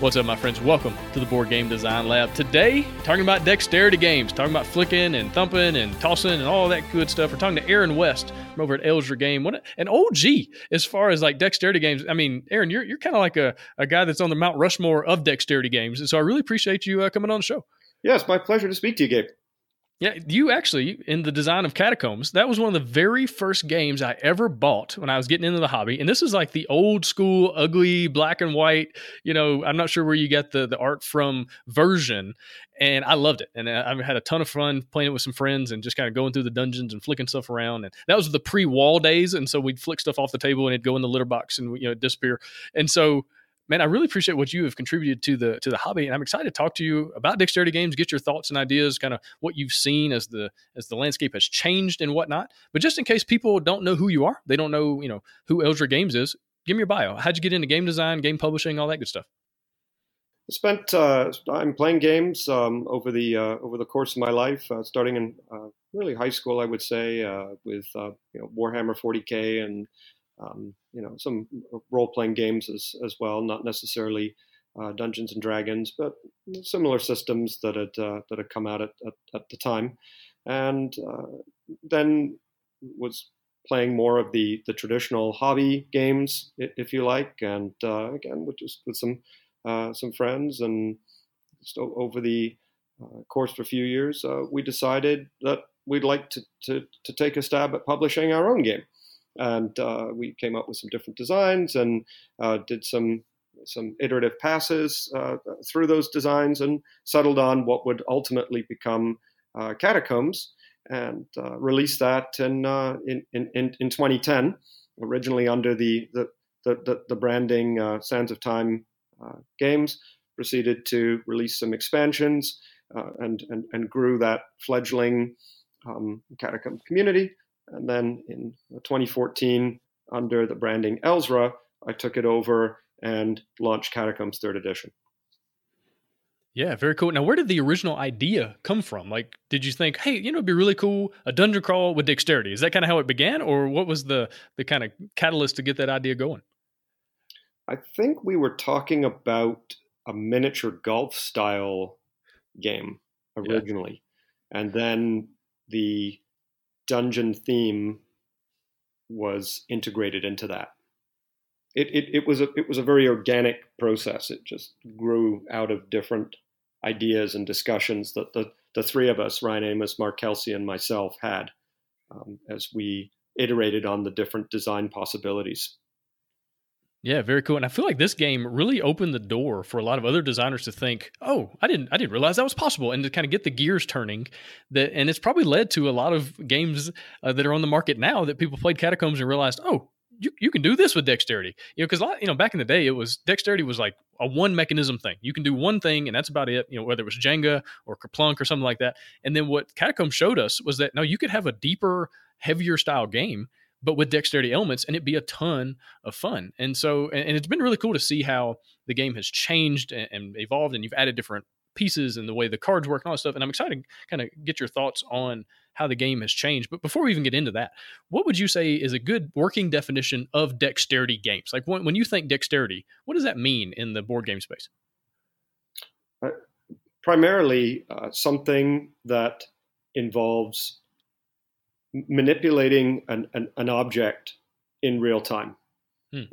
What's up, my friends? Welcome to the Board Game Design Lab. Today, talking about dexterity games, talking about flicking and thumping and tossing and all that good stuff. We're talking to Aaron West from over at Elzra Game. What an OG as far as like dexterity games. I mean, Aaron, you're kind of like a guy that's on the Mount Rushmore of dexterity games. And so I really appreciate you coming on the show. Yeah, it's my pleasure to speak to you, Gabe. Yeah, you actually, in the design of Catacombs, that was one of the very first games I ever bought when I was getting into the hobby. And this is like the old school, ugly, black and white, you know, I'm not sure where you got the art from version. And I loved it. And I had a ton of fun playing it with some friends and just kind of going through the dungeons and flicking stuff around. And that was the pre-wall days. And so we'd flick stuff off the table and it'd go in the litter box and, you know, disappear. And so, man, I really appreciate what you have contributed to the hobby, and I'm excited to talk to you about dexterity games, get your thoughts and ideas, kind of what you've seen as the landscape has changed and whatnot. But just in case people don't know who you are, they don't know, you know, who Elzra Games is, give me your bio. How'd you get into game design, game publishing, all that good stuff? I spent time playing games over the course of my life, starting in really high school, I would say, with Warhammer 40K and some role-playing games as well, not necessarily Dungeons and Dragons, but similar systems that had come out at the time. And then was playing more of the traditional hobby games, if you like, and again, with some friends. And just over the course for a few years, we decided that we'd like to take a stab at publishing our own game. And we came up with some different designs and did some iterative passes through those designs and settled on what would ultimately become Catacombs, and released that in 2010, originally under the branding Sands of Time Games. Proceeded to release some expansions and grew that fledgling Catacomb community. And then in 2014, under the branding Elzra, I took it over and launched Catacombs Third Edition. Yeah, very cool. Now, where did the original idea come from? Like, did you think, hey, you know, it'd be really cool, a dungeon crawl with dexterity? Is that kind of how it began? Or what was the kind of catalyst to get that idea going? I think we were talking about a miniature golf style game originally. Yeah. And then the dungeon theme was integrated into that. It was a very organic process. It just grew out of different ideas and discussions that the three of us, Ryan Amos, Mark Kelsey, and myself, had as we iterated on the different design possibilities. Yeah, very cool. And I feel like this game really opened the door for a lot of other designers to think, oh, I didn't realize that was possible, and to kind of get the gears turning. And it's probably led to a lot of games that are on the market now that people played Catacombs and realized, oh, you can do this with dexterity. You know, because a lot, you know, back in the day, it was dexterity was like a one mechanism thing. You can do one thing and that's about it, you know, whether it was Jenga or Kerplunk or something like that. And then what Catacombs showed us was that, no, you could have a deeper, heavier style game, but with dexterity elements, and it'd be a ton of fun. And so, and it's been really cool to see how the game has changed and evolved, and you've added different pieces and the way the cards work and all that stuff. And I'm excited to kind of get your thoughts on how the game has changed. But before we even get into that, what would you say is a good working definition of dexterity games? Like when you think dexterity, what does that mean in the board game space? Primarily something that involves manipulating an object in real time.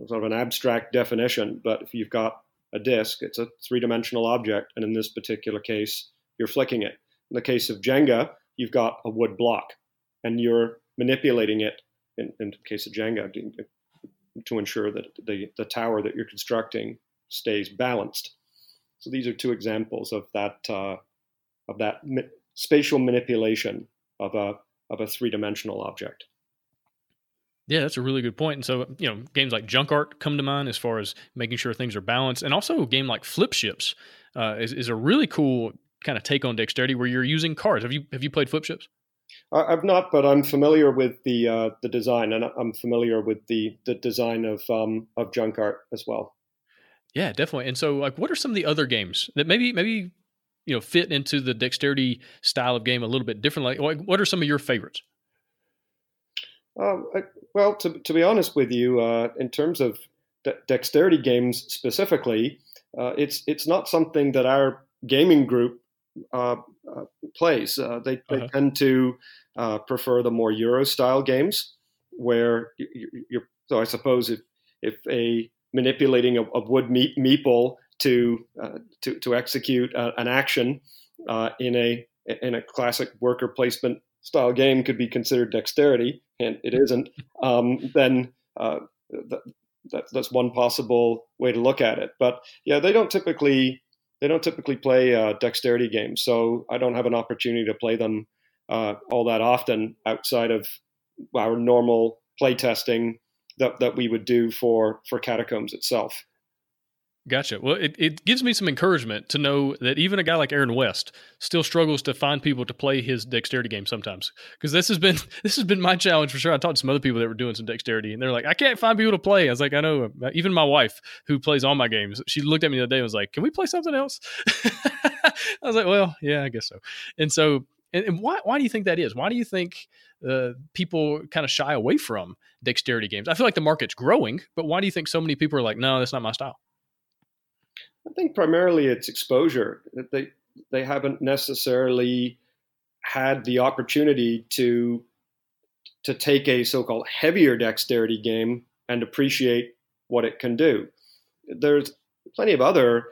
Sort of an abstract definition, but if you've got a disc, it's a three-dimensional object, and in this particular case, you're flicking it. In the case of Jenga, you've got a wood block, and you're manipulating it, in the case of Jenga, to ensure that the tower that you're constructing stays balanced. So these are two examples of that spatial manipulation of a three-dimensional object. Yeah, that's a really good point. And so, you know, games like Junk Art come to mind as far as making sure things are balanced. And also a game like Flip Ships is a really cool kind of take on dexterity where you're using cards. Have you played Flip Ships? I've not, but I'm familiar with the design, and I'm familiar with the design of Junk Art as well. Yeah, definitely. And so, like, what are some of the other games that maybe you know fit into the dexterity style of game a little bit differently? Like, what are some of your favorites? Well, to be honest with you, in terms of dexterity games specifically, it's not something that our gaming group plays. They tend to prefer the more Euro style games, where you're. So I suppose if a manipulating a wood meeple to execute an action in a classic worker placement style game could be considered dexterity, and it isn't. That's one possible way to look at it. But yeah, they don't typically play dexterity games, so I don't have an opportunity to play them all that often outside of our normal playtesting that we would do for Catacombs itself. Gotcha. Well, it gives me some encouragement to know that even a guy like Aaron West still struggles to find people to play his dexterity game sometimes. Because this has been my challenge for sure. I talked to some other people that were doing some dexterity, and they're like, I can't find people to play. I was like, I know. Even my wife, who plays all my games, she looked at me the other day and was like, can we play something else? I was like, well, yeah, I guess so. And so, and why do you think that is? Why do you think people kind of shy away from dexterity games? I feel like the market's growing, but why do you think so many people are like, no, that's not my style? I think primarily it's exposure. They haven't necessarily had the opportunity to take a so-called heavier dexterity game and appreciate what it can do. There's plenty of other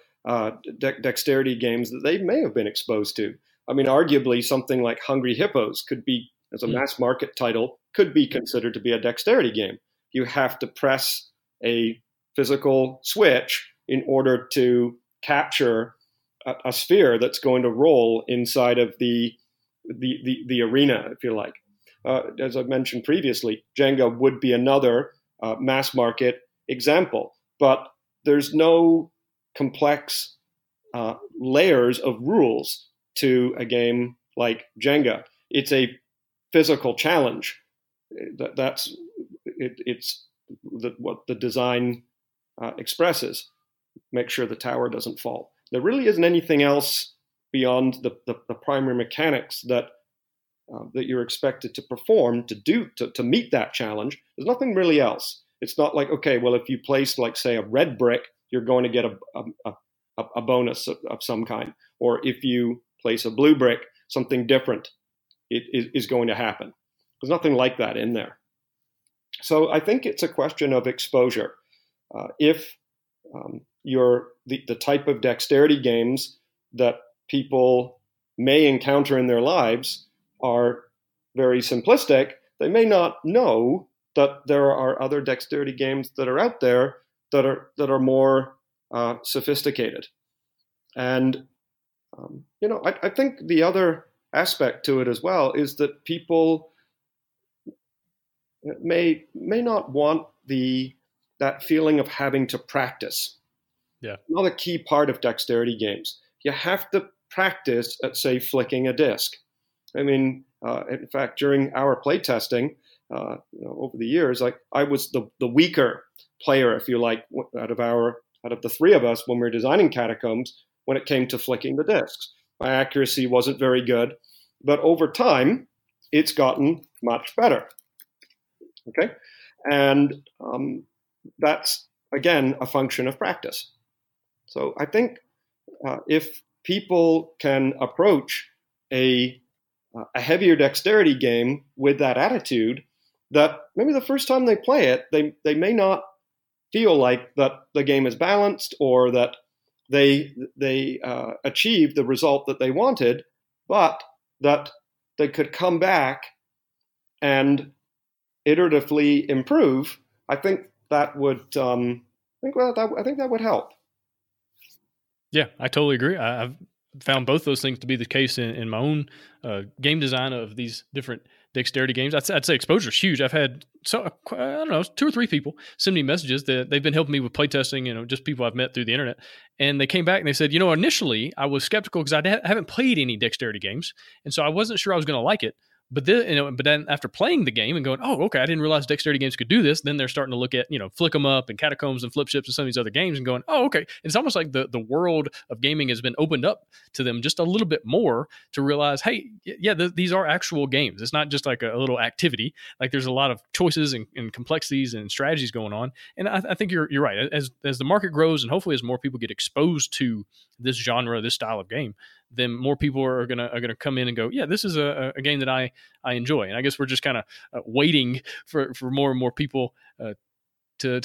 dexterity games that they may have been exposed to. I mean, arguably something like Hungry Hippos could be, as a mass market title, could be considered to be a dexterity game. You have to press a physical switch in order to capture a sphere that's going to roll inside of the arena, if you like. As I mentioned previously, Jenga would be another mass market example, but there's no complex layers of rules to a game like Jenga. It's a physical challenge. That's what the design expresses. Make sure the tower doesn't fall. There really isn't anything else beyond the primary mechanics that you're expected to perform to meet that challenge. There's nothing really else. It's not like, okay, well, if you place, like, say, a red brick, you're going to get a bonus of some kind, or if you place a blue brick, something different is going to happen. There's nothing like that in there. So I think it's a question of exposure. If the type of dexterity games that people may encounter in their lives are very simplistic, they may not know that there are other dexterity games that are out there that are more sophisticated. And I think the other aspect to it as well is that people may not want that feeling of having to practice. Yeah. Another key part of dexterity games. You have to practice at, say, flicking a disc. I mean, in fact, during our playtesting over the years, I was the weaker player, if you like, out of the three of us when we were designing Catacombs, when it came to flicking the discs. My accuracy wasn't very good, but over time, it's gotten much better. Okay? And that's, again, a function of practice. So I think if people can approach a heavier dexterity game with that attitude, that maybe the first time they play it, they may not feel like that the game is balanced or that they achieved the result that they wanted, but that they could come back and iteratively improve. I think that would help. Yeah, I totally agree. I've found both those things to be the case in my own game design of these different dexterity games. I'd say exposure is huge. I've had, I don't know, 2 or 3 people send me messages that they've been helping me with playtesting, you know, just people I've met through the internet. And they came back and they said, you know, initially I was skeptical because I haven't played any dexterity games. And so I wasn't sure I was going to like it. But then, you know, but then after playing the game and going, oh, okay, I didn't realize dexterity games could do this. Then they're starting to look at, you know, Flick 'em Up and Catacombs and Flip Ships and some of these other games and going, oh, okay. It's almost like the world of gaming has been opened up to them just a little bit more to realize, hey, yeah, these are actual games. It's not just like a little activity. Like there's a lot of choices and complexities and strategies going on. And I think you're right. As the market grows and hopefully as more people get exposed to this genre, this style of game, then more people are gonna come in and go, yeah, this is a game that I enjoy. And I guess we're just kind of waiting for more and more people to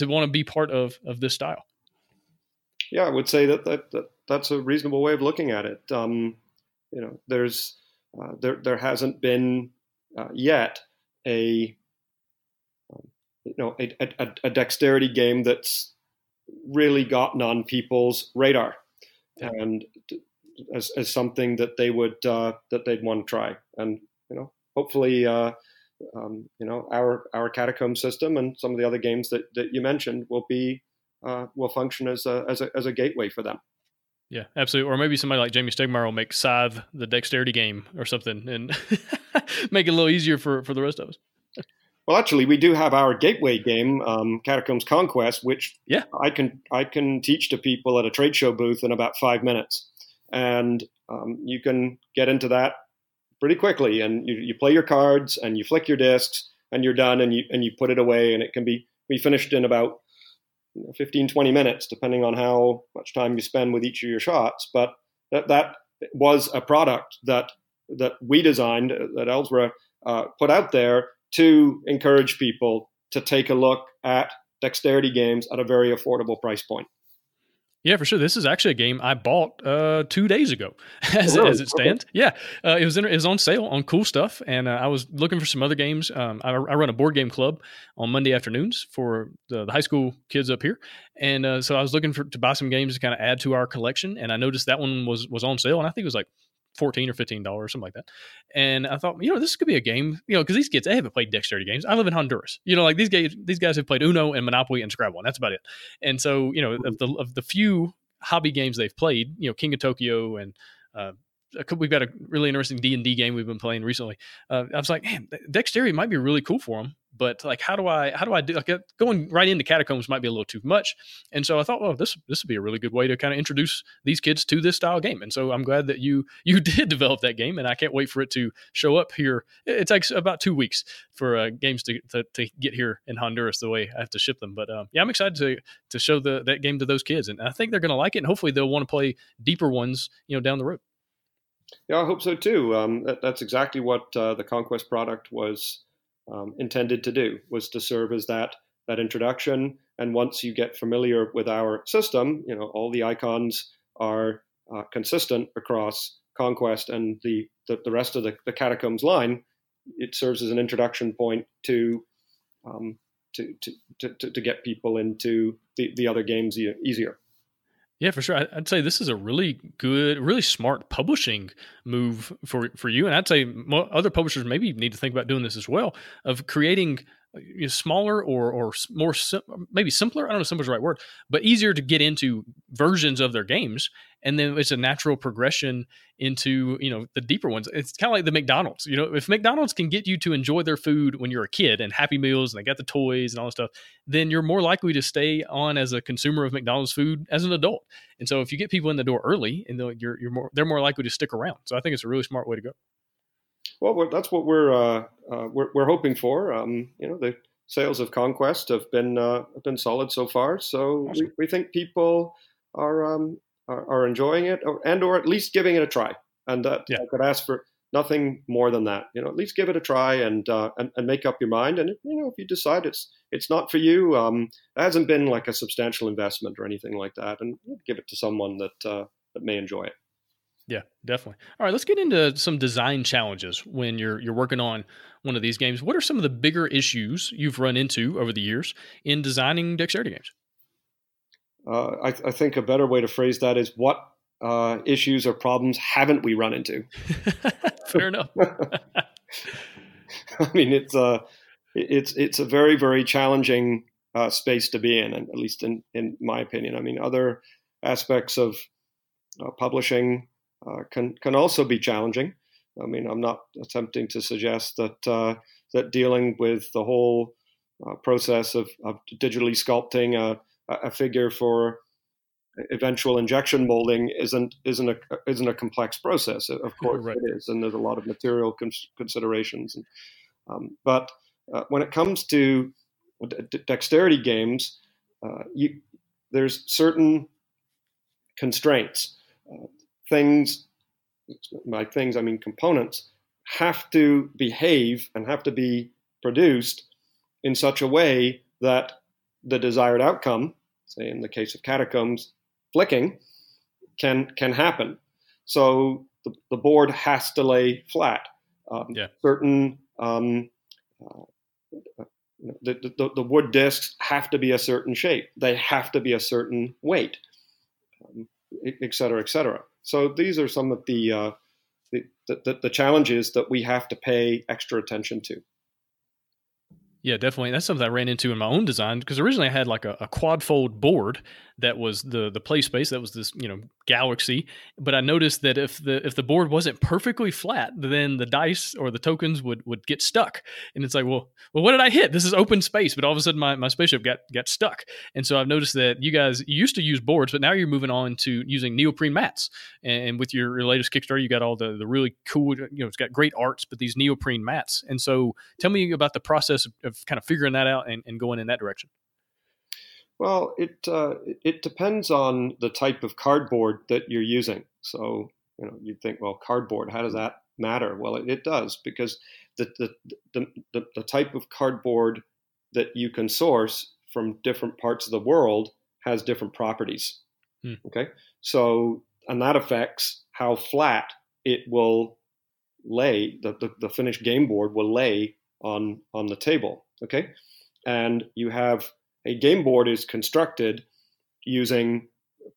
want to be part of this style. Yeah, I would say that's a reasonable way of looking at it. You know, there's there hasn't been yet a dexterity game that's really gotten on people's radar, yeah. And as something that they would that they'd want to try. And you know, hopefully, you know, our Catacomb system and some of the other games that you mentioned will function as a gateway for them. Yeah, absolutely. Or maybe somebody like Jamie Stegmaier will make Scythe the dexterity game or something and make it a little easier for the rest of us. Well, actually, we do have our gateway game, Catacombs Conquest, which I can teach to people at a trade show booth in about 5 minutes, and you can get into that pretty quickly, and you play your cards and you flick your discs and you're done, and you put it away, and it can be finished in about 15-20 minutes, depending on how much time you spend with each of your shots. But that was a product that we designed, that Elzra put out there to encourage people to take a look at dexterity games at a very affordable price point. Yeah, for sure. This is actually a game I bought 2 days ago, as it stands. Yeah, it was on sale on Cool Stuff, and I was looking for some other games. I run a board game club on Monday afternoons for the high school kids up here, and so I was looking to buy some games to kind of add to our collection. And I noticed that one was on sale, and I think it was like $14 or $15 or something like that. And I thought, you know, this could be a game, you know, because these kids, they haven't played dexterity games. I live in Honduras. You know, like these guys have played Uno and Monopoly and Scrabble, and that's about it. And so, you know, of the few hobby games they've played, you know, King of Tokyo and we've got a really interesting D&D game we've been playing recently. I was like, man, dexterity might be really cool for them, but like, how do I do, like, going right into Catacombs might be a little too much. And so I thought, well, this would be a really good way to kind of introduce these kids to this style game. And so I'm glad that you did develop that game, and I can't wait for it to show up here. It takes about 2 weeks for games to get here in Honduras the way I have to ship them. But yeah, I'm excited to show that game to those kids, and I think they're going to like it, and hopefully they'll want to play deeper ones, you know, down the road. Yeah, I hope so too. That's exactly what the Conquest product was intended to do, was to serve as that introduction. And once you get familiar with our system, you know, all the icons are consistent across Conquest and the rest of the Catacombs line. It serves as an introduction point to get people into the other games easier. Yeah, for sure. I'd say this is a really good, really smart publishing move for you. And I'd say other publishers maybe need to think about doing this as well, of creating, you know, smaller or more, maybe simpler, I don't know if simpler is the right word, but easier to get into versions of their games. And then it's a natural progression into, you know, the deeper ones. It's kind of like the McDonald's. You know, if McDonald's can get you to enjoy their food when you're a kid, and Happy Meals, and they got the toys and all that stuff, then you're more likely to stay on as a consumer of McDonald's food as an adult. And so if you get people in the door early, and they're more likely to stick around. So I think it's a really smart way to go. Well, that's what we're hoping for. You know, the sales of Conquest have been solid so far. So awesome. we think people are enjoying it, or at least giving it a try. And I could ask for nothing more than that. You know, at least give it a try and make up your mind. And, you know, if you decide it's not for you, it hasn't been like a substantial investment or anything like that. And give it to someone that may enjoy it. Yeah, definitely. All right, let's get into some design challenges when you're working on one of these games. What are some of the bigger issues you've run into over the years in designing dexterity games? I think a better way to phrase that is, what issues or problems haven't we run into? Fair enough. I mean, it's a very, very challenging space to be in, and at least in my opinion. I mean, other aspects of publishing can also be challenging. I mean, I'm not attempting to suggest that that dealing with the whole process of digitally sculpting a figure for eventual injection molding isn't a complex process. Of course, right. It is, and there's a lot of material considerations. But when it comes to dexterity games, there's certain constraints. By things, I mean components, have to behave and have to be produced in such a way that the desired outcome, say in the case of Catacombs, flicking, can happen. So the board has to lay flat. Certain the wood discs have to be a certain shape. They have to be a certain weight, et cetera, et cetera. So these are some of the challenges that we have to pay extra attention to. Yeah, definitely. That's something I ran into in my own design, because originally I had like a quadfold board that was the play space, that was this, galaxy. But I noticed that if the board wasn't perfectly flat, then the dice or the tokens would get stuck. And it's like, well, what did I hit? This is open space, but all of a sudden my spaceship got stuck. And so I've noticed that you guys used to use boards, but now you're moving on to using neoprene mats. And with your latest Kickstarter, you got all the really cool, it's got great arts, but these neoprene mats. And so tell me about the process of kind of figuring that out and going in that direction. Well, it depends on the type of cardboard that you're using. So, you'd think, well, cardboard, how does that matter? Well, it does, because the type of cardboard that you can source from different parts of the world has different properties. Okay. So, and that affects how flat it will lay, the finished game board will lay on the table. Okay. And you have a game board is constructed using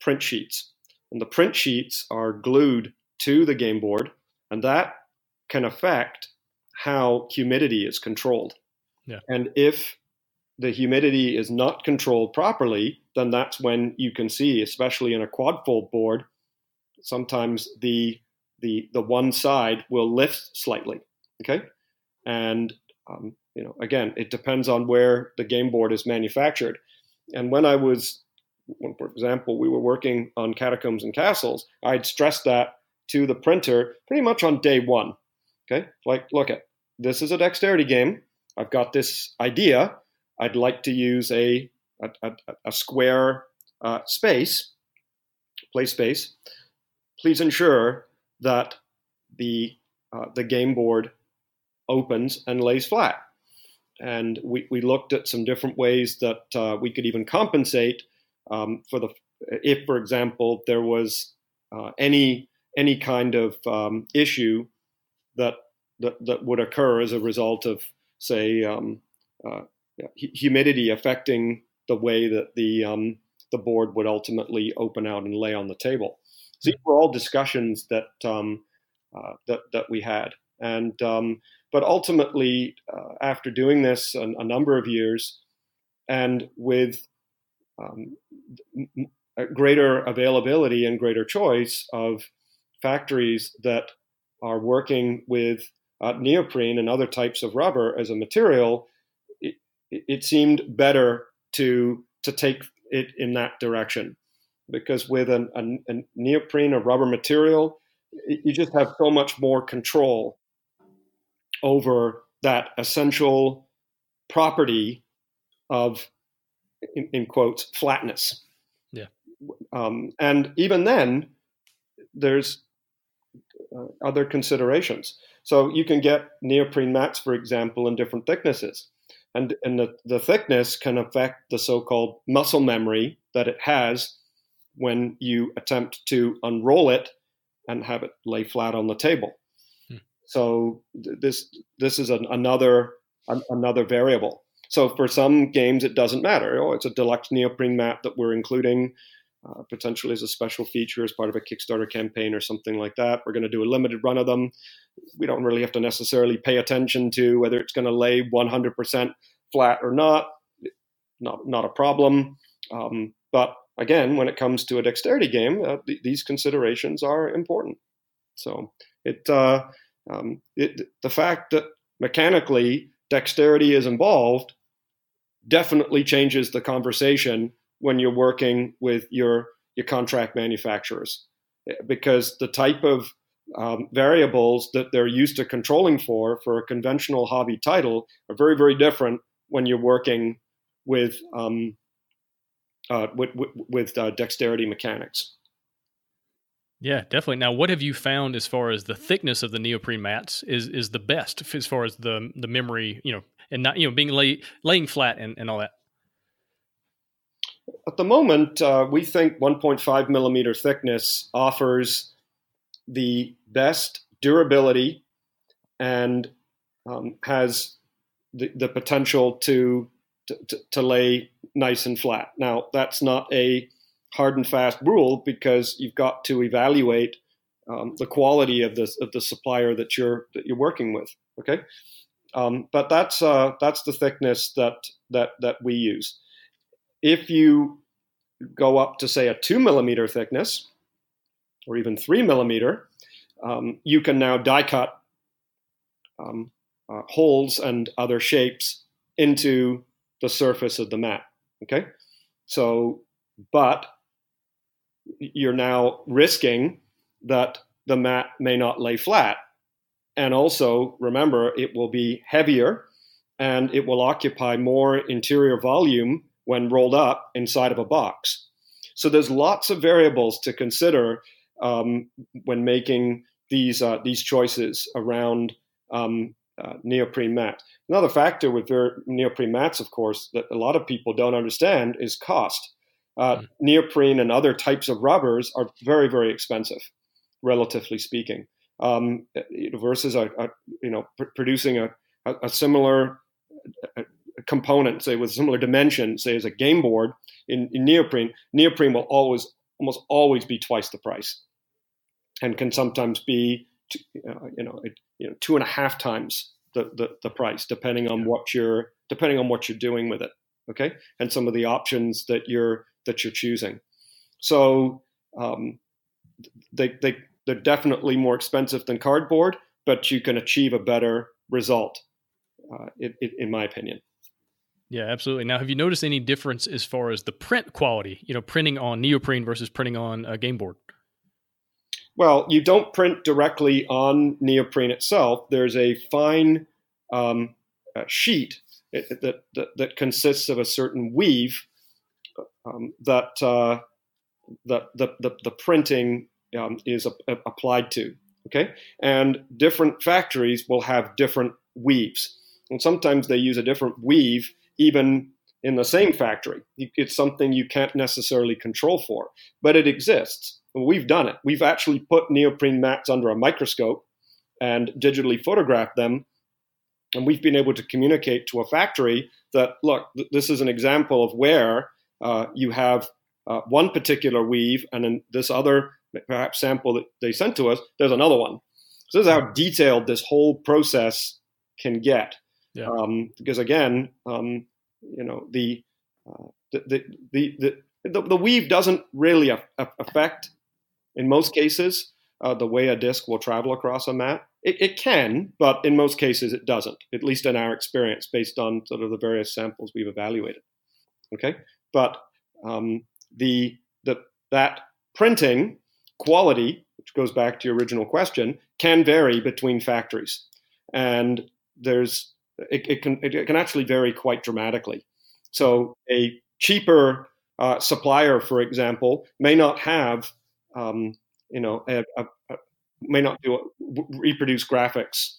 print sheets, and the print sheets are glued to the game board, and that can affect how humidity is controlled. Yeah. And if the humidity is not controlled properly, then that's when you can see, especially in a quadfold board, sometimes the one side will lift slightly. Okay. And, again, it depends on where the game board is manufactured. And for example, we were working on Catacombs and Castles, I'd stressed that to the printer pretty much on day one. Okay. Like, look, this is a dexterity game. I've got this idea. I'd like to use a square play space. Please ensure that the game board opens and lays flat. And we looked at some different ways that we could even compensate if, for example, there was any kind of issue that would occur as a result of, say, humidity affecting the way that the board would ultimately open out and lay on the table. So these were all discussions that we had, and. But ultimately, after doing this a number of years, and with greater availability and greater choice of factories that are working with neoprene and other types of rubber as a material, it seemed better to take it in that direction, because with a neoprene or rubber material, you just have so much more control over that essential property of, in quotes, flatness. Yeah. And even then, there's other considerations. So you can get neoprene mats, for example, in different thicknesses. And the thickness can affect the so-called muscle memory that it has when you attempt to unroll it and have it lay flat on the table. So this is another variable. So for some games, it doesn't matter. Oh, it's a deluxe neoprene mat that we're including. potentially as a special feature as part of a Kickstarter campaign or something like that. We're going to do a limited run of them. We don't really have to necessarily pay attention to whether it's going to lay 100% flat or not. Not a problem. But again, when it comes to a dexterity game, these considerations are important. So the fact that mechanically dexterity is involved definitely changes the conversation when you're working with your contract manufacturers, because the type of variables that they're used to controlling for a conventional hobby title are very, very different when you're working with dexterity mechanics. Yeah, definitely. Now, what have you found as far as the thickness of the neoprene mats is the best as far as the memory, and not, being laying flat and all that? At the moment, we think 1.5 millimeter thickness offers the best durability and has the potential to lay nice and flat. Now, that's not a hard and fast rule, because you've got to evaluate the quality of the supplier that you're working with. Okay, but that's the thickness that we use. If you go up to, say, a 2 millimeter thickness, or even 3 millimeter, you can now die cut holes and other shapes into the surface of the mat. Okay, so but you're now risking that the mat may not lay flat, and also remember it will be heavier and it will occupy more interior volume when rolled up inside of a box. So there's lots of variables to consider when making these choices around neoprene mat. Another factor with neoprene mats, of course, that a lot of people don't understand is cost. Neoprene and other types of rubbers are very, very expensive, relatively speaking, versus producing a similar component, say with similar dimensions, say as a game board in neoprene. Neoprene will almost always be twice the price, and can sometimes be 2.5 times the price, depending on what you're doing with it. Okay, and some of the options that you're choosing. So they're definitely more expensive than cardboard, but you can achieve a better result, in my opinion. Yeah, absolutely. Now, have you noticed any difference as far as the print quality, printing on neoprene versus printing on a game board? Well, you don't print directly on neoprene itself. There's a fine sheet that consists of a certain weave that the printing is applied to. Okay, and different factories will have different weaves, and sometimes they use a different weave even in the same factory. It's something you can't necessarily control for, but it exists. We've done it. We've actually put neoprene mats under a microscope and digitally photographed them. And we've been able to communicate to a factory that, look, this is an example of where you have one particular weave, and in this other perhaps sample that they sent to us, there's another one. So this is how detailed this whole process can get. Yeah. Because again, the weave doesn't really affect, in most cases, the way a disc will travel across a mat. It can, but in most cases it doesn't, at least in our experience, based on sort of the various samples we've evaluated. Okay, but that printing quality, which goes back to your original question, can vary between factories, and it can actually vary quite dramatically. So a cheaper supplier, for example, may not have reproduce graphics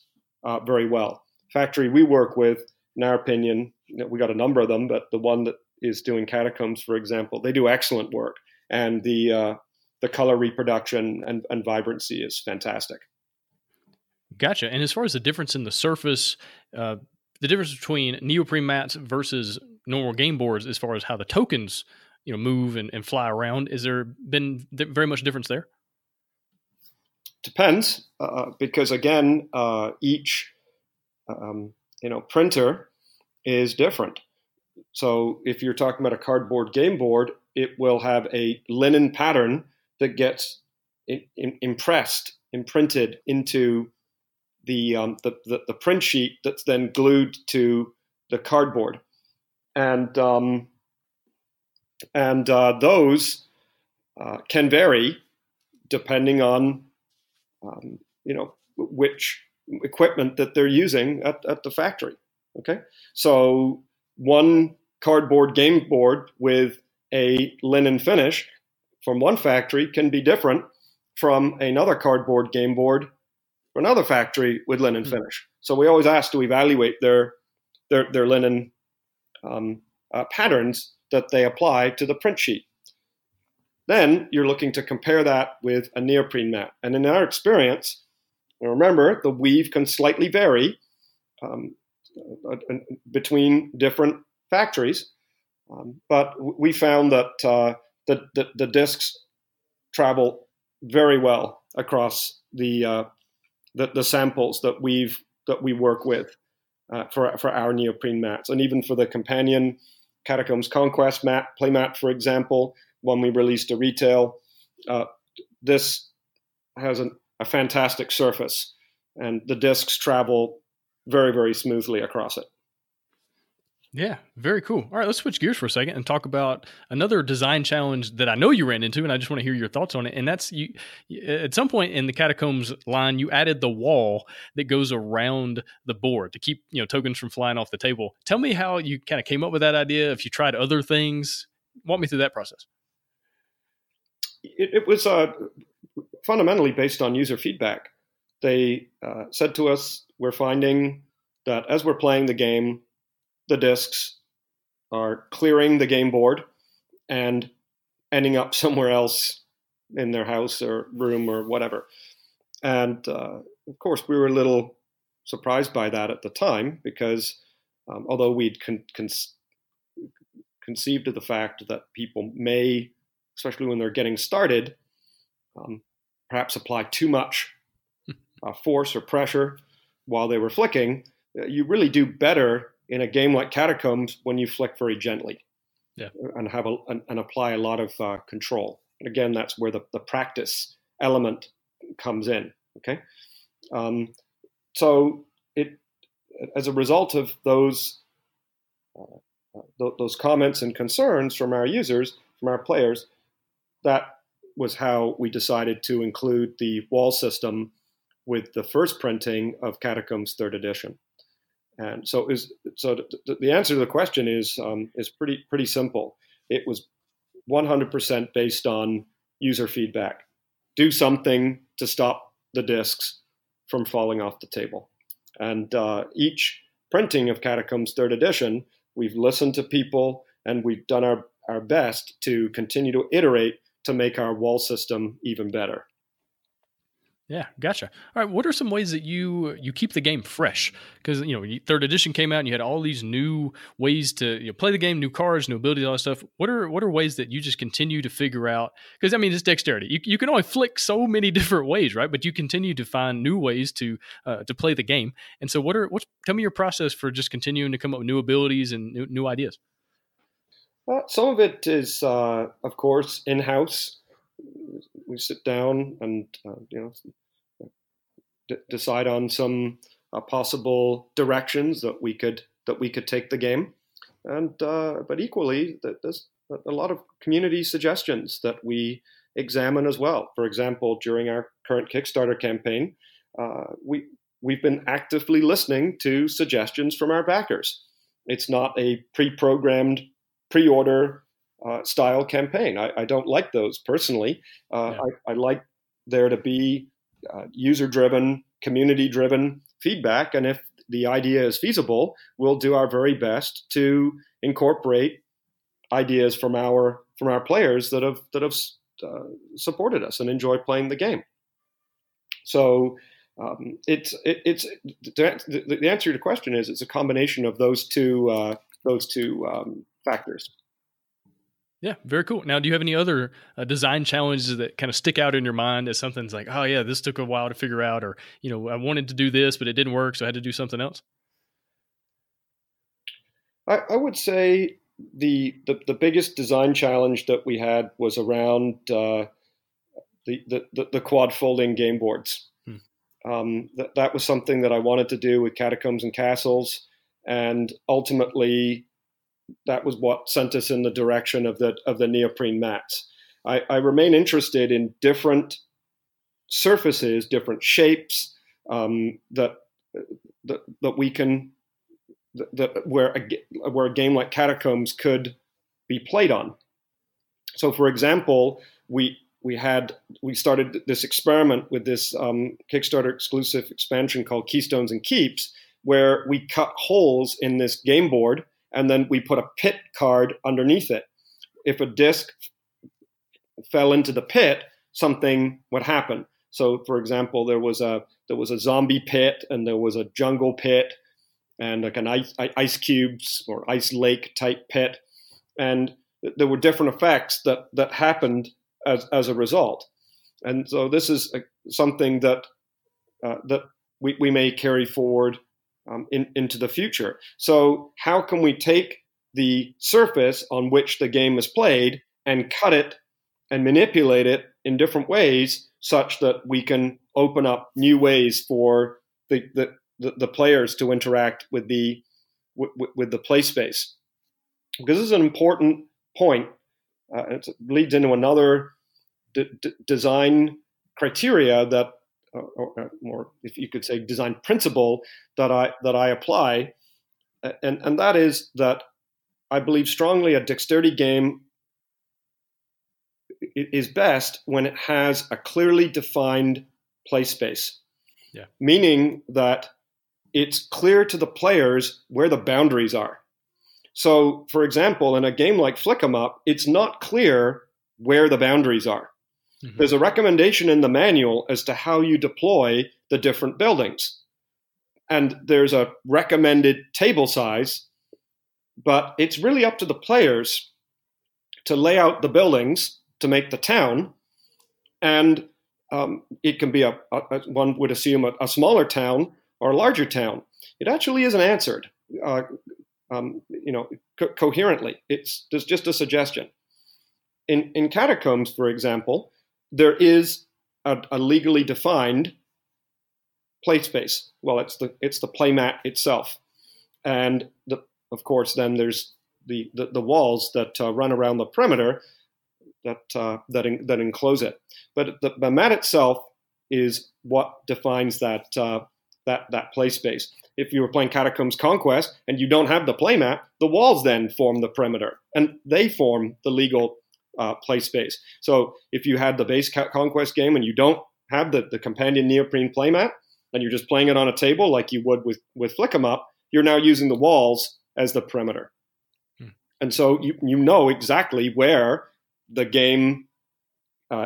very well. Factory we work with, in our opinion, we got a number of them, but the one that is doing Catacombs, for example, they do excellent work, and the color reproduction and vibrancy is fantastic. Gotcha. And as far as the difference in the surface, the difference between neoprene mats versus normal game boards, as far as how the tokens you know, move and fly around. Is there been very much difference there? Depends, because again, each printer is different. So if you're talking about a cardboard game board, it will have a linen pattern that gets imprinted into the print sheet that's then glued to the cardboard, and those can vary depending on which equipment that they're using at the factory. Okay, so one cardboard game board with a linen finish from one factory can be different from another cardboard game board from another factory with linen finish. So we always ask to evaluate their linen patterns that they apply to the print sheet. Then you're looking to compare that with a neoprene mat. And in our experience, remember, the weave can slightly vary between different factories. But we found that the discs travel very well across the samples that we work with for our neoprene mats. And even for the companion Catacombs Conquest playmat, for example, when we released to retail, this has a fantastic surface, and the discs travel very, very smoothly across it. Yeah, very cool. All right, let's switch gears for a second and talk about another design challenge that I know you ran into, and I just want to hear your thoughts on it. And that's, you, at some point in the Catacombs line, you added the wall that goes around the board to keep, you know, tokens from flying off the table. Tell me how you kind of came up with that idea, if you tried other things. Walk me through that process. It was fundamentally based on user feedback. They said to us, we're finding that as we're playing the game, the discs are clearing the game board and ending up somewhere else in their house or room or whatever. And of course, we were a little surprised by that at the time, because although we'd conceived of the fact that people may, especially when they're getting started, perhaps apply too much force or pressure while they were flicking, you really do better in a game like Catacombs when you flick very gently, and have and apply a lot of control. And again, that's where the practice element comes in. Okay, so it, as a result of those comments and concerns from our users, from our players, that was how we decided to include the wall system with the first printing of Catacombs Third Edition. And so the answer to the question is pretty simple. It was 100% based on user feedback. Do something to stop the discs from falling off the table. And each printing of Catacombs Third Edition, we've listened to people, and we've done our best to continue to iterate to make our wall system even better. Yeah, gotcha. All right, what are some ways that you keep the game fresh? Because, you know, Third Edition came out and you had all these new ways to play the game, new cards, new abilities, all that stuff. What are ways that you just continue to figure out? Because, I mean, it's dexterity. You can only flick so many different ways, right? But you continue to find new ways to play the game. And so tell me your process for just continuing to come up with new abilities and new ideas. Well, some of it is, of course, in-house. We sit down and decide on some possible directions that we could take the game, and but equally, there's a lot of community suggestions that we examine as well. For example, during our current Kickstarter campaign, we've been actively listening to suggestions from our backers. It's not a pre-programmed pre-order style campaign. I don't like those personally. I like there to be user-driven, community-driven feedback. And if the idea is feasible, we'll do our very best to incorporate ideas from our players that have supported us and enjoy playing the game. So the answer to your question is it's a combination of those two factors. Yeah, very cool. Now, do you have any other design challenges that kind of stick out in your mind as something's like, oh yeah, this took a while to figure out, or, you know, I wanted to do this, but it didn't work, so I had to do something else? I would say the biggest design challenge that we had was around the quad folding game boards. That was something that I wanted to do with Catacombs and Castles, and ultimately that was what sent us in the direction of the neoprene mats. I remain interested in different surfaces, different shapes where a game like Catacombs could be played on. So, for example, we started this experiment with this Kickstarter exclusive expansion called Keystones and Keeps, where we cut holes in this game board and then we put a pit card underneath it. If a disc fell into the pit, something would happen. So, for example, there was a zombie pit and there was a jungle pit and like an ice cubes or ice lake type pit, and there were different effects that happened as a result. And so this is something that we may carry forward into the future. So how can we take the surface on which the game is played and cut it and manipulate it in different ways such that we can open up new ways for the players to interact with the play space? Because this is an important point. It leads into another design criteria that, or if you could say, design principle that I apply, and that is that I believe strongly a dexterity game is best when it has a clearly defined play space. Yeah. Meaning that it's clear to the players where the boundaries are. So, for example, in a game like Flick 'em Up, it's not clear where the boundaries are. Mm-hmm. There's a recommendation in the manual as to how you deploy the different buildings. And there's a recommended table size, but it's really up to the players to lay out the buildings to make the town. And it can be, one would assume, a smaller town or a larger town. It actually isn't answered coherently. There's just a suggestion. In Catacombs, for example, there is a legally defined play space. Well, it's the playmat itself, and of course then there's the walls that run around the perimeter that enclose it. But the mat itself is what defines that play space. If you were playing Catacombs Conquest and you don't have the playmat, the walls then form the perimeter, and they form the legal play space. So if you had the base Conquest game and you don't have the companion neoprene playmat, and you're just playing it on a table like you would with Flick 'em Up, you're now using the walls as the perimeter. Hmm. And so you know exactly where the game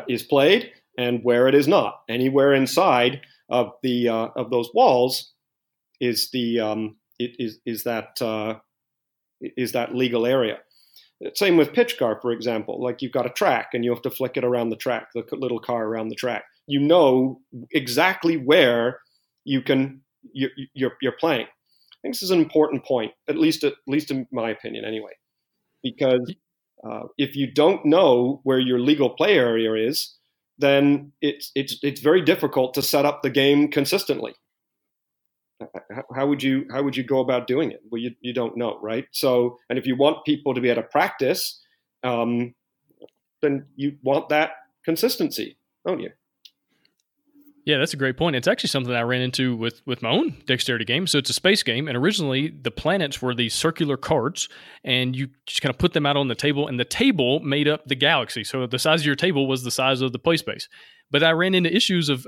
is played and where it is not. Anywhere inside of the of those walls is that legal area. Same with Pitch Car, for example. Like, you've got a track and you have to flick it around the track, the little car around the track. You know exactly where you're playing. I think this is an important point, at least in my opinion, anyway, because if you don't know where your legal play area is, then it's very difficult to set up the game consistently. How would you go about doing it? Well, you don't know, right? So, and if you want people to be able to practice, then you want that consistency, don't you? Yeah, that's a great point. It's actually something I ran into with my own dexterity game. So it's a space game, and originally the planets were these circular cards, and you just kind of put them out on the table, and the table made up the galaxy. So the size of your table was the size of the play space. But I ran into issues of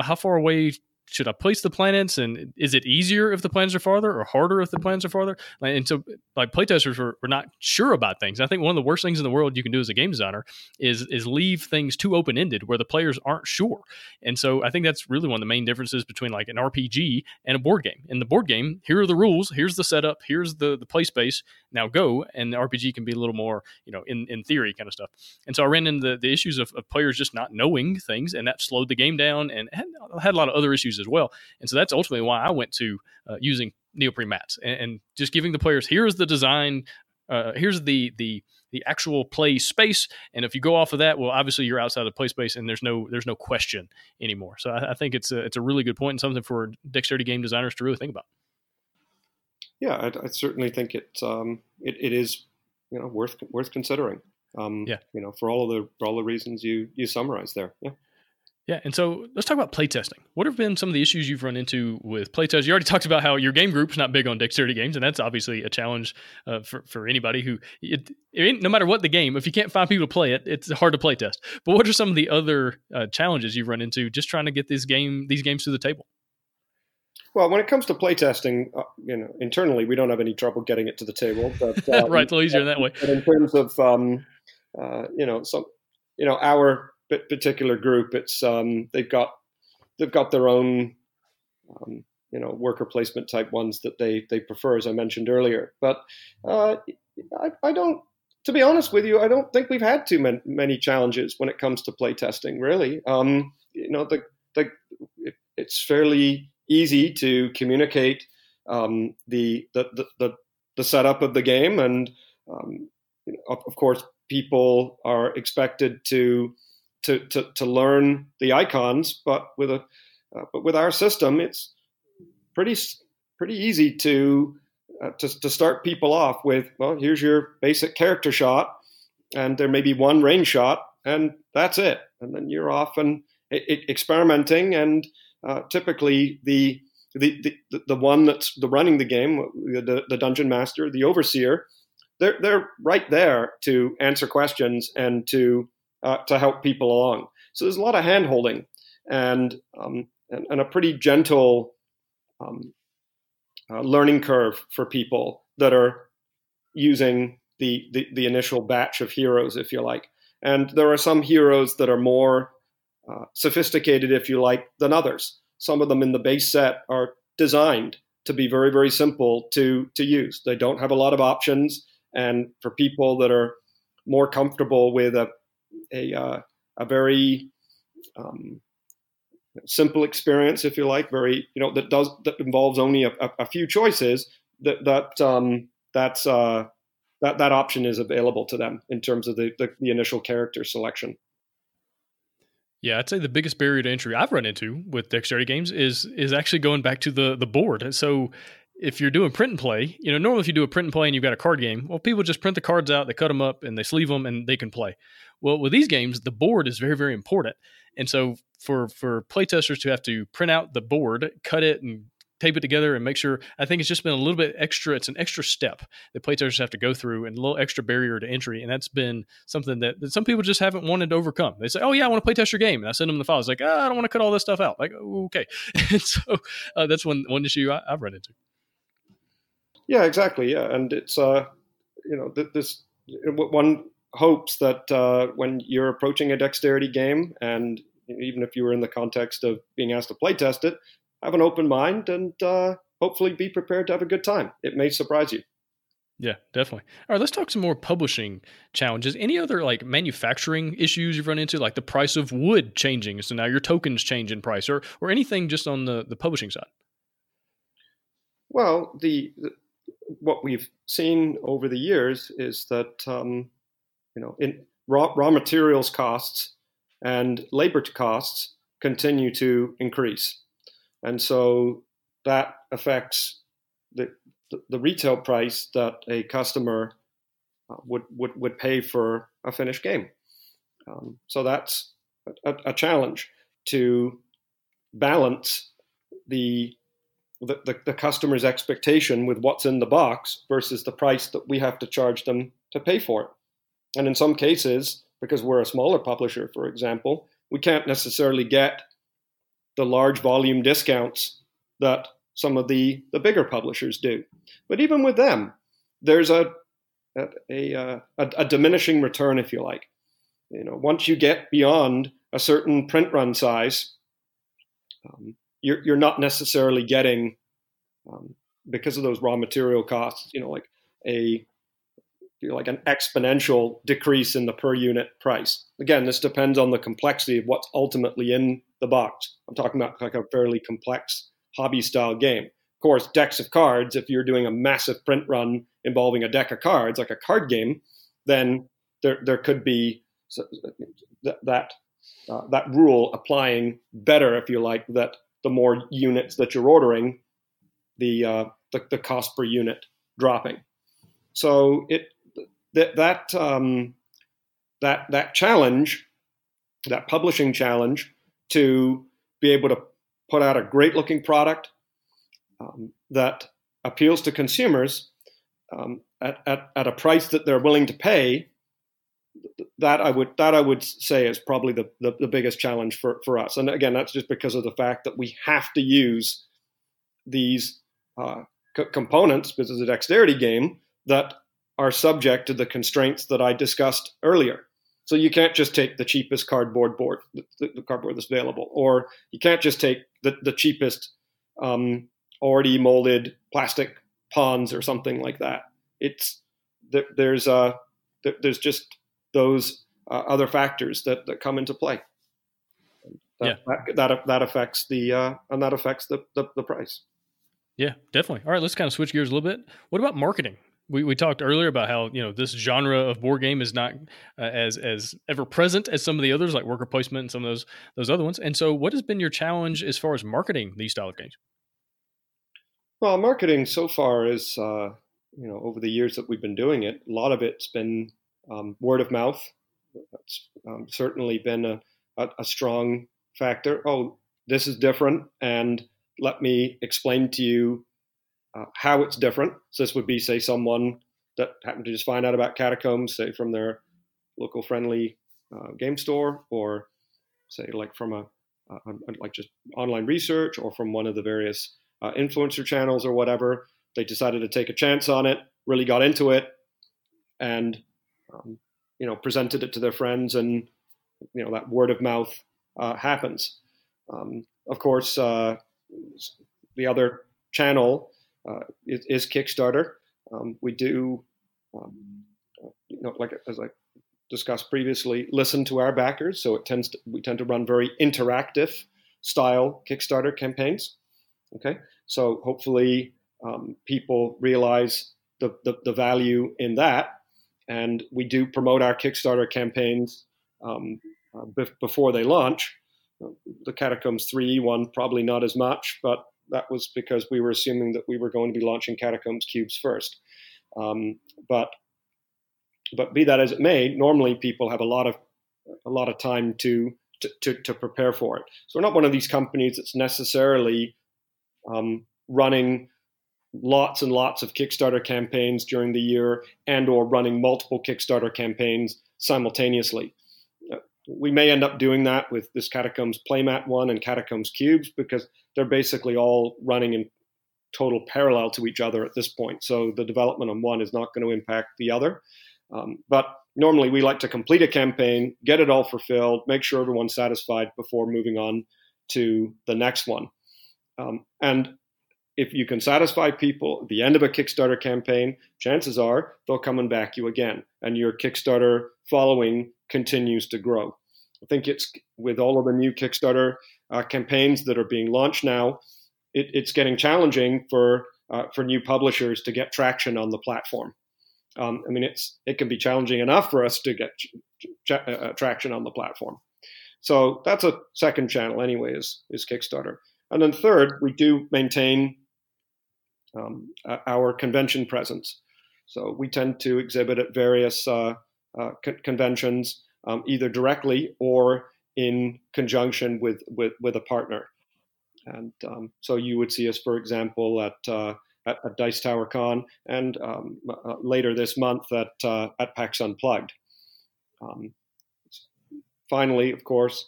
how far away should I place the planets? And is it easier if the planets are farther or harder if the planets are farther? And so like playtesters were not sure about things. I think one of the worst things in the world you can do as a game designer is leave things too open-ended where the players aren't sure. And so I think that's really one of the main differences between like an RPG and a board game. In the board game, here are the rules, here's the setup, here's the play space, now go. And the RPG can be a little more, you know, in theory kind of stuff. And so I ran into the issues of players just not knowing things, and that slowed the game down and had a lot of other issues as well. And so that's ultimately why I went to using neoprene mats and just giving the players, here's the design, here's the actual play space. And if you go off of that, well, obviously you're outside of the play space and there's no question anymore. So I think it's a really good point and something for dexterity game designers to really think about. Yeah, I certainly think it is, you know, worth considering. You know, for all the reasons you summarized there. Yeah. Yeah, and so let's talk about playtesting. What have been some of the issues you've run into with playtest? You already talked about how your game group's not big on dexterity games, and that's obviously a challenge for anybody who, no matter what the game, if you can't find people to play it, it's hard to playtest. But what are some of the other challenges you've run into just trying to get these games to the table? Well, when it comes to playtesting, internally we don't have any trouble getting it to the table. But, right, it's a little easier that way. But in terms of, our particular group, it's they've got their own worker placement type ones that they prefer, as I mentioned earlier. But I don't, to be honest with you, I don't think we've had too many challenges when it comes to playtesting. Really, it's fairly easy to communicate the setup of the game, and of course people are expected to learn the icons, but with our system, it's pretty easy to start people off with, well, here's your basic character shot, and there may be one range shot, and that's it, and then you're off and experimenting, and typically the one that's running the game, the dungeon master, the overseer, they're right there to answer questions and to help people along. So there's a lot of hand-holding and a pretty gentle learning curve for people that are using the initial batch of heroes, if you like. And there are some heroes that are more sophisticated, if you like, than others. Some of them in the base set are designed to be very, very simple to use. They don't have a lot of options. And for people that are more comfortable with a very simple experience, if you like, that involves only a few choices, that option is available to them in terms of the initial character selection. Yeah, I'd say the biggest barrier to entry I've run into with dexterity games is actually going back to the board. And so if you're doing print and play, normally if you do a print and play and you've got a card game, well, people just print the cards out, they cut them up, and they sleeve them, and they can play. Well, with these games, the board is very, very important. And so for playtesters to have to print out the board, cut it, and tape it together and make sure, I think it's just been a little bit extra. It's an extra step that playtesters have to go through and a little extra barrier to entry. And that's been something that some people just haven't wanted to overcome. They say, oh yeah, I want to playtest your game. And I send them the files like, I don't want to cut all this stuff out. Like, okay. And so that's one issue I've run into. Yeah, exactly. Yeah. And it's, one hopes that when you're approaching a dexterity game, and even if you were in the context of being asked to playtest it, have an open mind and hopefully be prepared to have a good time. It may surprise you. Yeah, definitely. All right, let's talk some more publishing challenges. Any other like manufacturing issues you've run into, like the price of wood changing? So now your tokens change in price or anything just on the publishing side? Well, what we've seen over the years is that, in raw materials costs and labor costs continue to increase. And so that affects the retail price that a customer would pay for a finished game. So that's a challenge to balance the customer's expectation with what's in the box versus the price that we have to charge them to pay for it. And in some cases, because we're a smaller publisher, for example, we can't necessarily get the large volume discounts that some of the bigger publishers do. But even with them, there's a diminishing return, if you like. You know, once you get beyond a certain print run size, you're not necessarily getting, because of those raw material costs, you know, like an exponential decrease in the per unit price. Again, this depends on the complexity of what's ultimately in the box. I'm talking about like a fairly complex hobby style game. Of course, decks of cards, if you're doing a massive print run involving a deck of cards, like a card game, then there could be that rule applying better, if you like, that the more units that you're ordering, the cost per unit dropping. So that challenge, that publishing challenge, to be able to put out a great looking product that appeals to consumers at a price that they're willing to pay. That I would say is probably the biggest challenge for us. And again, that's just because of the fact that we have to use these components, because it's a dexterity game, that are subject to the constraints that I discussed earlier. So you can't just take the cheapest the cardboard that's available, or you can't just take the cheapest already molded plastic pawns or something like that. There's just those other factors that come into play. That affects the price. Yeah, definitely. All right, let's kind of switch gears a little bit. What about marketing? We talked earlier about how, you know, this genre of board game is not as ever present as some of the others, like worker placement and some of those other ones. And so, what has been your challenge as far as marketing these style of games? Well, marketing so far is, over the years that we've been doing it, a lot of it's been word of mouth. That's certainly been a strong factor. Oh, this is different, and let me explain to you how it's different. So this would be, say, someone that happened to just find out about Catacombs, say, from their local friendly game store, or say, like from like just online research, or from one of the various influencer channels or whatever. They decided to take a chance on it, really got into it, and presented it to their friends, and that word of mouth happens. Of course, the other channel is Kickstarter. We do, like as I discussed previously, listen to our backers, so we tend to run very interactive style Kickstarter campaigns. Okay, so hopefully people realize the value in that. And we do promote our Kickstarter campaigns before they launch. The Catacombs 3 one, probably not as much, but that was because we were assuming that we were going to be launching Catacombs Cubes first. But be that as it may, normally people have a lot of time to prepare for it. So we're not one of these companies that's necessarily running lots and lots of Kickstarter campaigns during the year, and or running multiple Kickstarter campaigns simultaneously. We may end up doing that with this Catacombs Playmat one and Catacombs Cubes, because they're basically all running in total parallel to each other at this point. So the development on one is not going to impact the other. But normally we like to complete a campaign, get it all fulfilled, make sure everyone's satisfied before moving on to the next one. And if you can satisfy people at the end of a Kickstarter campaign, chances are they'll come and back you again, and your Kickstarter following continues to grow. I think it's with all of the new Kickstarter campaigns that are being launched now, it's getting challenging for new publishers to get traction on the platform. It can be challenging enough for us to get traction on the platform. So that's a second channel anyway, is Kickstarter. And then third, we do maintain our convention presence. So we tend to exhibit at various conventions, either directly or in conjunction with a partner. And so you would see us, for example, at Dice Tower Con, and later this month at PAX Unplugged. Finally, of course,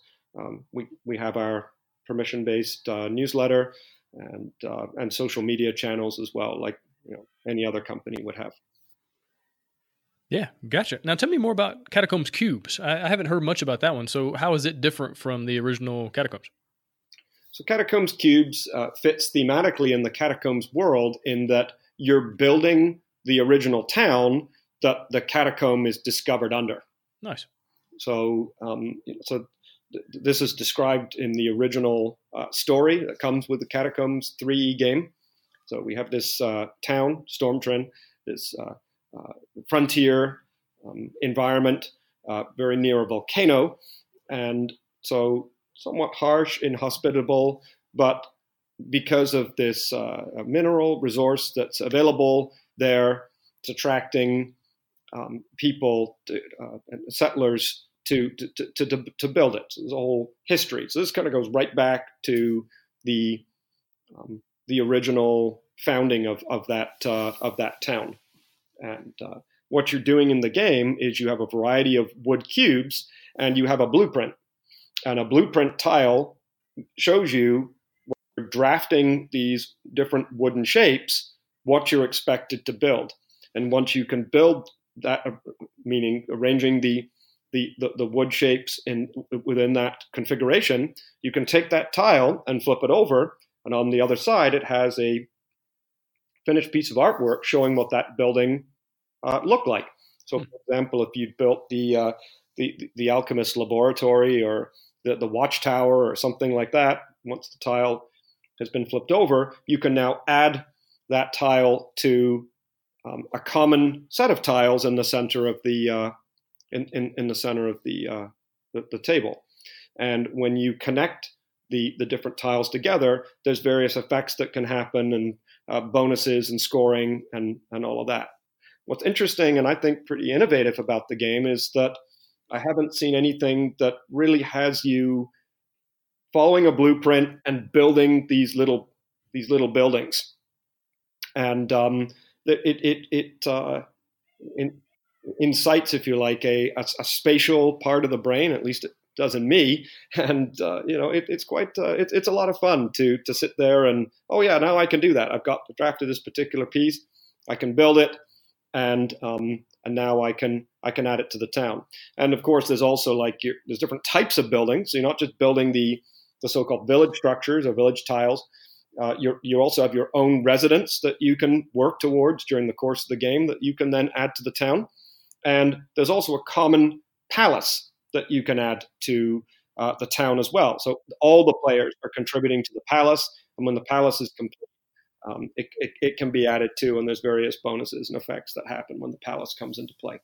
we have our permission-based newsletter and social media channels as well, like any other company would have. Yeah, gotcha. Now tell me more about Catacombs Cubes. I haven't heard much about that one. So how is it different from the original Catacombs? So Catacombs Cubes fits thematically in the Catacombs world in that you're building the original town that the catacomb is discovered under. Nice. So this is described in the original story that comes with the Catacombs 3E game. So we have this town, Stormtren, this frontier environment, very near a volcano, and so somewhat harsh, inhospitable, but because of this mineral resource that's available there, it's attracting people, settlers to build it. So there's a whole history. So this kind of goes right back to the original founding of that town. And what you're doing in the game is you have a variety of wood cubes, and you have a blueprint. And a blueprint tile shows you, when you're drafting these different wooden shapes, what you're expected to build. And once you can build that, meaning arranging the wood shapes within that configuration, you can take that tile and flip it over. And on the other side, it has a finished piece of artwork showing what that building looked like. So, for example, if you built the alchemist laboratory or the watchtower or something like that, once the tile has been flipped over, you can now add that tile to a common set of tiles in the center of the in the center of the table. And when you connect the different tiles together, there's various effects that can happen, and bonuses and scoring and all of that. What's interesting and I think pretty innovative about the game is that I haven't seen anything that really has you following a blueprint and building these little buildings. And it incites, if you like, a spatial part of the brain, at least it does in me, and it's a lot of fun to sit there and now I can do that. I've got drafted this particular piece, I can build it, and now I can add it to the town. And of course, there's also there's different types of buildings, so you're not just building the so-called village structures or village tiles. You also have your own residence that you can work towards during the course of the game that you can then add to the town, and there's also a common palace that you can add to the town as well. So all the players are contributing to the palace, and when the palace is complete, it can be added to, and there's various bonuses and effects that happen when the palace comes into play.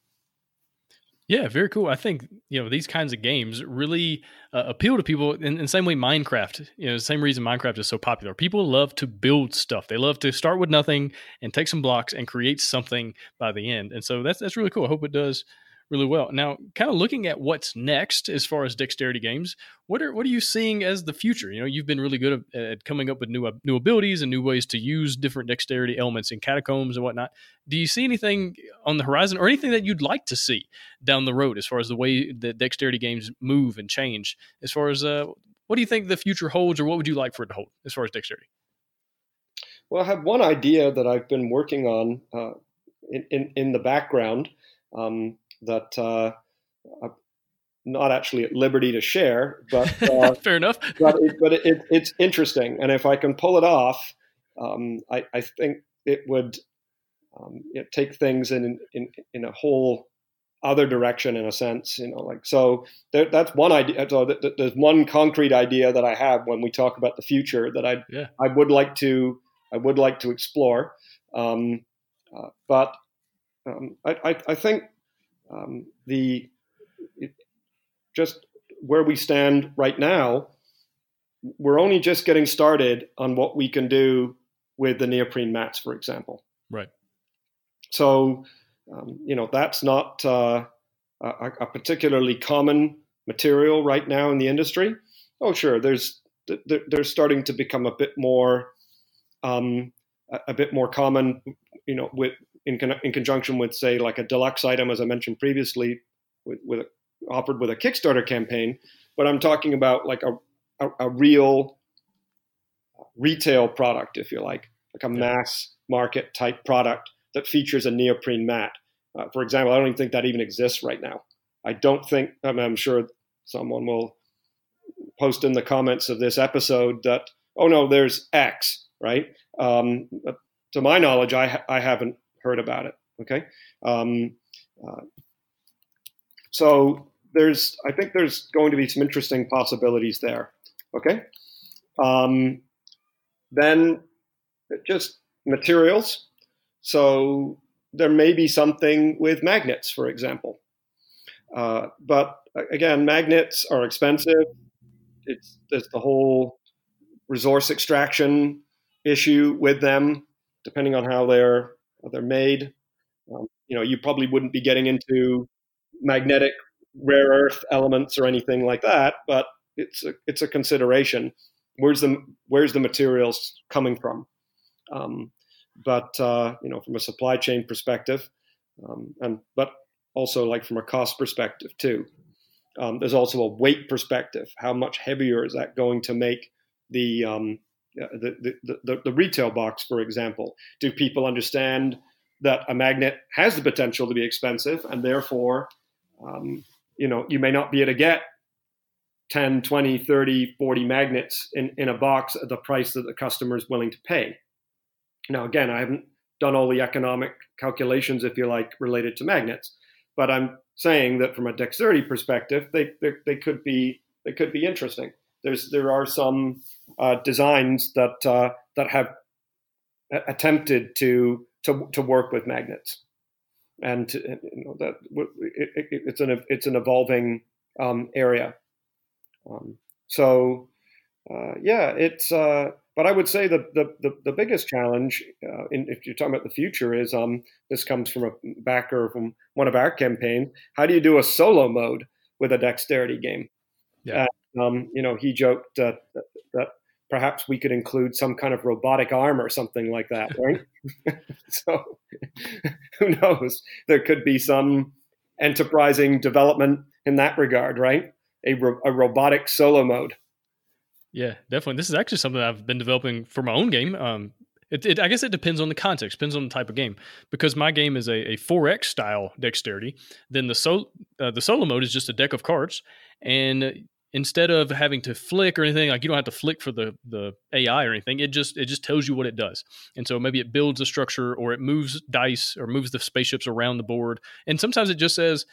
Yeah, very cool. I think, these kinds of games really appeal to people in the same way Minecraft, the same reason Minecraft is so popular. People love to build stuff. They love to start with nothing and take some blocks and create something by the end. And so that's really cool. I hope it does really well. Now, kind of looking at what's next as far as dexterity games, what are you seeing as the future? You've been really good at coming up with new abilities and new ways to use different dexterity elements in Catacombs and whatnot. Do you see anything on the horizon or anything that you'd like to see down the road as far as the way that dexterity games move and change? As far as what do you think the future holds, or what would you like for it to hold as far as dexterity? Well, I have one idea that I've been working on in the background. That I'm not actually at liberty to share, but fair enough. but it's interesting, and if I can pull it off, I think it would take things in a whole other direction, in a sense. That's one idea. So there's one concrete idea that I have when we talk about the future that I would like to explore, I think. Just where we stand right now, we're only just getting started on what we can do with the neoprene mats, for example. Right. So, that's not a particularly common material right now in the industry. Oh, sure, they're starting to become a bit more common, in conjunction with, say, like a deluxe item, as I mentioned previously, offered with a Kickstarter campaign. But I'm talking about like a a real retail product, if you like a mass market type product that features a neoprene mat. For example, I don't even think that even exists right now. I don't think, I'm sure someone will post in the comments of this episode that, oh no, there's X, right? To my knowledge, I haven't heard about it. Okay. So I think there's going to be some interesting possibilities there. Okay. Then just materials. So there may be something with magnets, for example. But again, magnets are expensive. There's the whole resource extraction issue with them, depending on how they're made. You probably wouldn't be getting into magnetic rare earth elements or anything like that, but it's a consideration. Where's the materials coming from? From a supply chain perspective, but also like from a cost perspective too. There's also a weight perspective. How much heavier is that going to make the retail box, for example? Do people understand that a magnet has the potential to be expensive, and therefore, you may not be able to get 10, 20, 30, 40 magnets in a box at the price that the customer is willing to pay. Now, again, I haven't done all the economic calculations, if you like, related to magnets, but I'm saying that from a dexterity perspective, they could be interesting. There are some designs that have attempted to work with magnets, and it's an evolving area. But I would say the biggest challenge, if you're talking about the future, is this comes from a backer from one of our campaigns. How do you do a solo mode with a dexterity game? Yeah. He joked that perhaps we could include some kind of robotic arm or something like that, right? So who knows? There could be some enterprising development in that regard, right? A robotic solo mode. Yeah, definitely. This is actually something I've been developing for my own game. I guess it depends on the context, depends on the type of game. Because my game is a 4X style dexterity, then the solo mode is just a deck of cards. And instead of having to flick or anything, like you don't have to flick for the AI or anything, it just tells you what it does. And so maybe it builds a structure, or it moves dice, or moves the spaceships around the board. And sometimes it just says,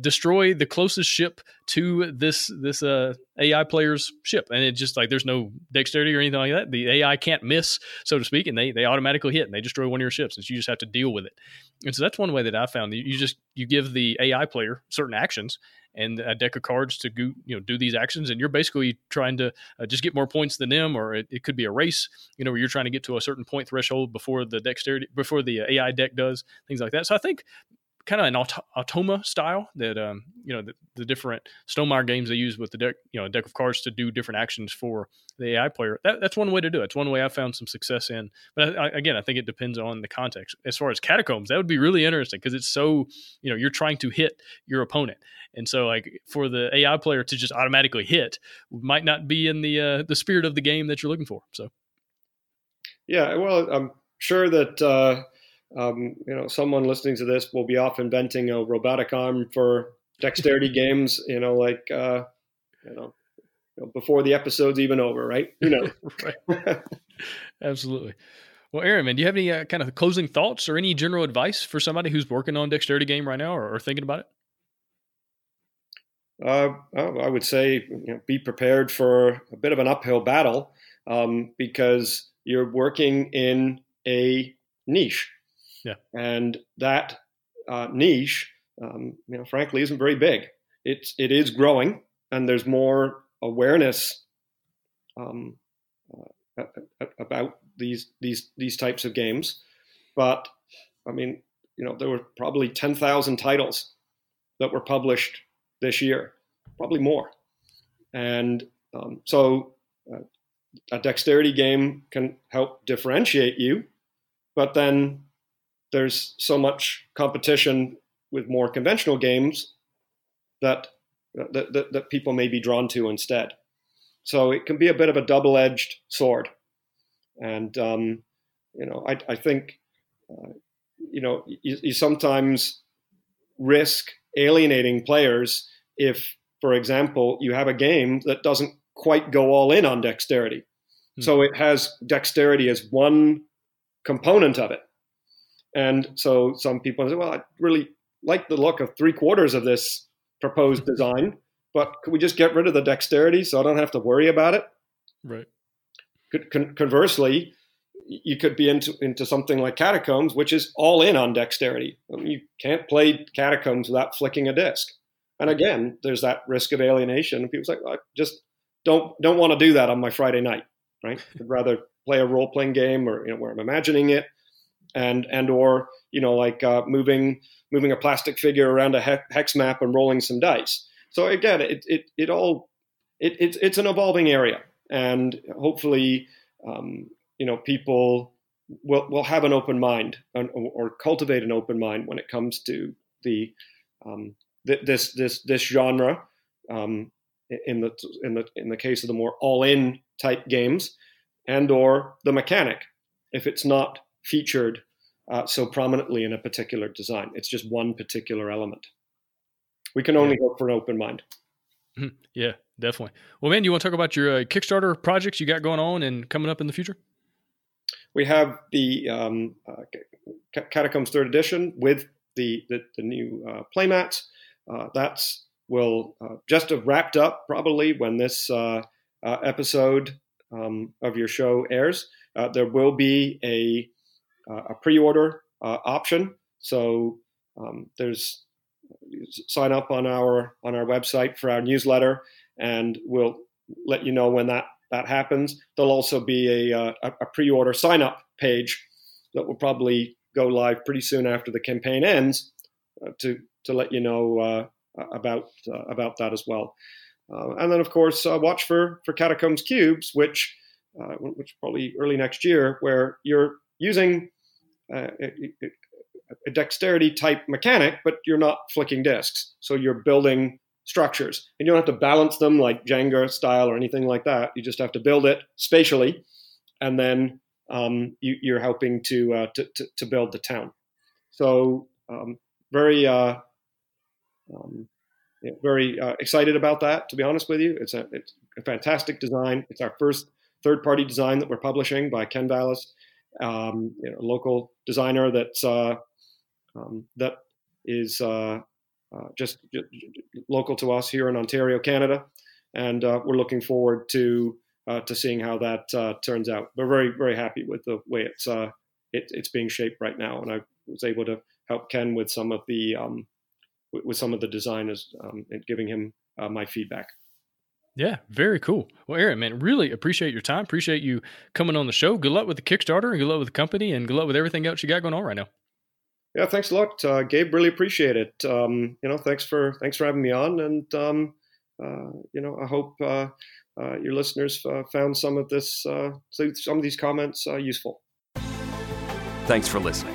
destroy the closest ship to this AI player's ship. And it's just like, there's no dexterity or anything like that. The AI can't miss, so to speak, and they automatically hit and they destroy one of your ships, and so you just have to deal with it. And so that's one way that I found that you give the AI player certain actions and a deck of cards to go, do these actions, and you're basically trying to just get more points than them, or it could be a race, where you're trying to get to a certain point threshold before the AI deck does, things like that. So I think kind of an Automa style that the different Stonemaier games they use with the deck, a deck of cards to do different actions for the AI player. That's one way to do it. It's one way I found some success in. But I think it depends on the context. As far as Catacombs, that would be really interesting because it's so, you're trying to hit your opponent. And so like for the AI player to just automatically hit might not be in the spirit of the game that you're looking for. So. Yeah, well, I'm sure that, someone listening to this will be off inventing a robotic arm for dexterity games, before the episode's even over, right? Right. Absolutely. Well, Aaron, man, do you have any kind of closing thoughts or any general advice for somebody who's working on a dexterity game right now or thinking about it? I would say, be prepared for a bit of an uphill battle, because you're working in a niche. Yeah. And that niche, frankly, isn't very big. It is growing, and there's more awareness about these types of games. But there were probably 10,000 titles that were published this year, probably more. And so a dexterity game can help differentiate you, but then there's so much competition with more conventional games that people may be drawn to instead. So it can be a bit of a double-edged sword. And, I think, you sometimes risk alienating players if, for example, you have a game that doesn't quite go all in on dexterity. Hmm. So it has dexterity as one component of it. And so some people say, well, I really like the look of 3/4 of this proposed design, but could we just get rid of the dexterity so I don't have to worry about it? Right. Conversely, you could be into something like Catacombs, which is all in on dexterity. I mean, you can't play Catacombs without flicking a disc. And again, there's that risk of alienation. People say, well, I just don't want to do that on my Friday night, right? I'd rather play a role-playing game or where I'm imagining it, and or moving a plastic figure around a hex map and rolling some dice. So again, it's an evolving area, and hopefully people will have an open mind or cultivate an open mind when it comes to the this genre. In the case of the more all-in type games, and or the mechanic, if it's not featured so prominently in a particular design, it's just one particular element. We can only go for an open mind. Yeah, definitely. Well, man, you want to talk about your Kickstarter projects you got going on and coming up in the future? We have the Catacombs Third Edition with the new playmats. That's will just have wrapped up probably when this episode of your show airs. There will be a pre-order option, so there's sign up on our website for our newsletter, and we'll let you know when that happens. There'll also be a pre-order sign up page that will probably go live pretty soon after the campaign ends to let you know about that as well. And then, of course, watch for Catacombs Cubes, which probably early next year, where you're using a dexterity type mechanic, but you're not flicking discs. So you're building structures, and you don't have to balance them like Jenga style or anything like that. You just have to build it spatially, and then you're helping to build the town. So very excited about that, to be honest with you. It's a fantastic design. It's our first third-party design that we're publishing by Ken Ballas, a local designer that's that is just local to us here in Ontario, Canada, and we're looking forward to seeing how that turns out. We're very, very happy with the way it's being shaped right now, and I was able to help Ken with some of the designers and giving him my feedback. Yeah, very cool. Well, Aaron, man, really appreciate your time. Appreciate you coming on the show. Good luck with the Kickstarter, and good luck with the company, and good luck with everything else you got going on right now. Yeah, thanks a lot, Gabe. Really appreciate it. Thanks for having me on, and I hope your listeners found some of these comments useful. Thanks for listening.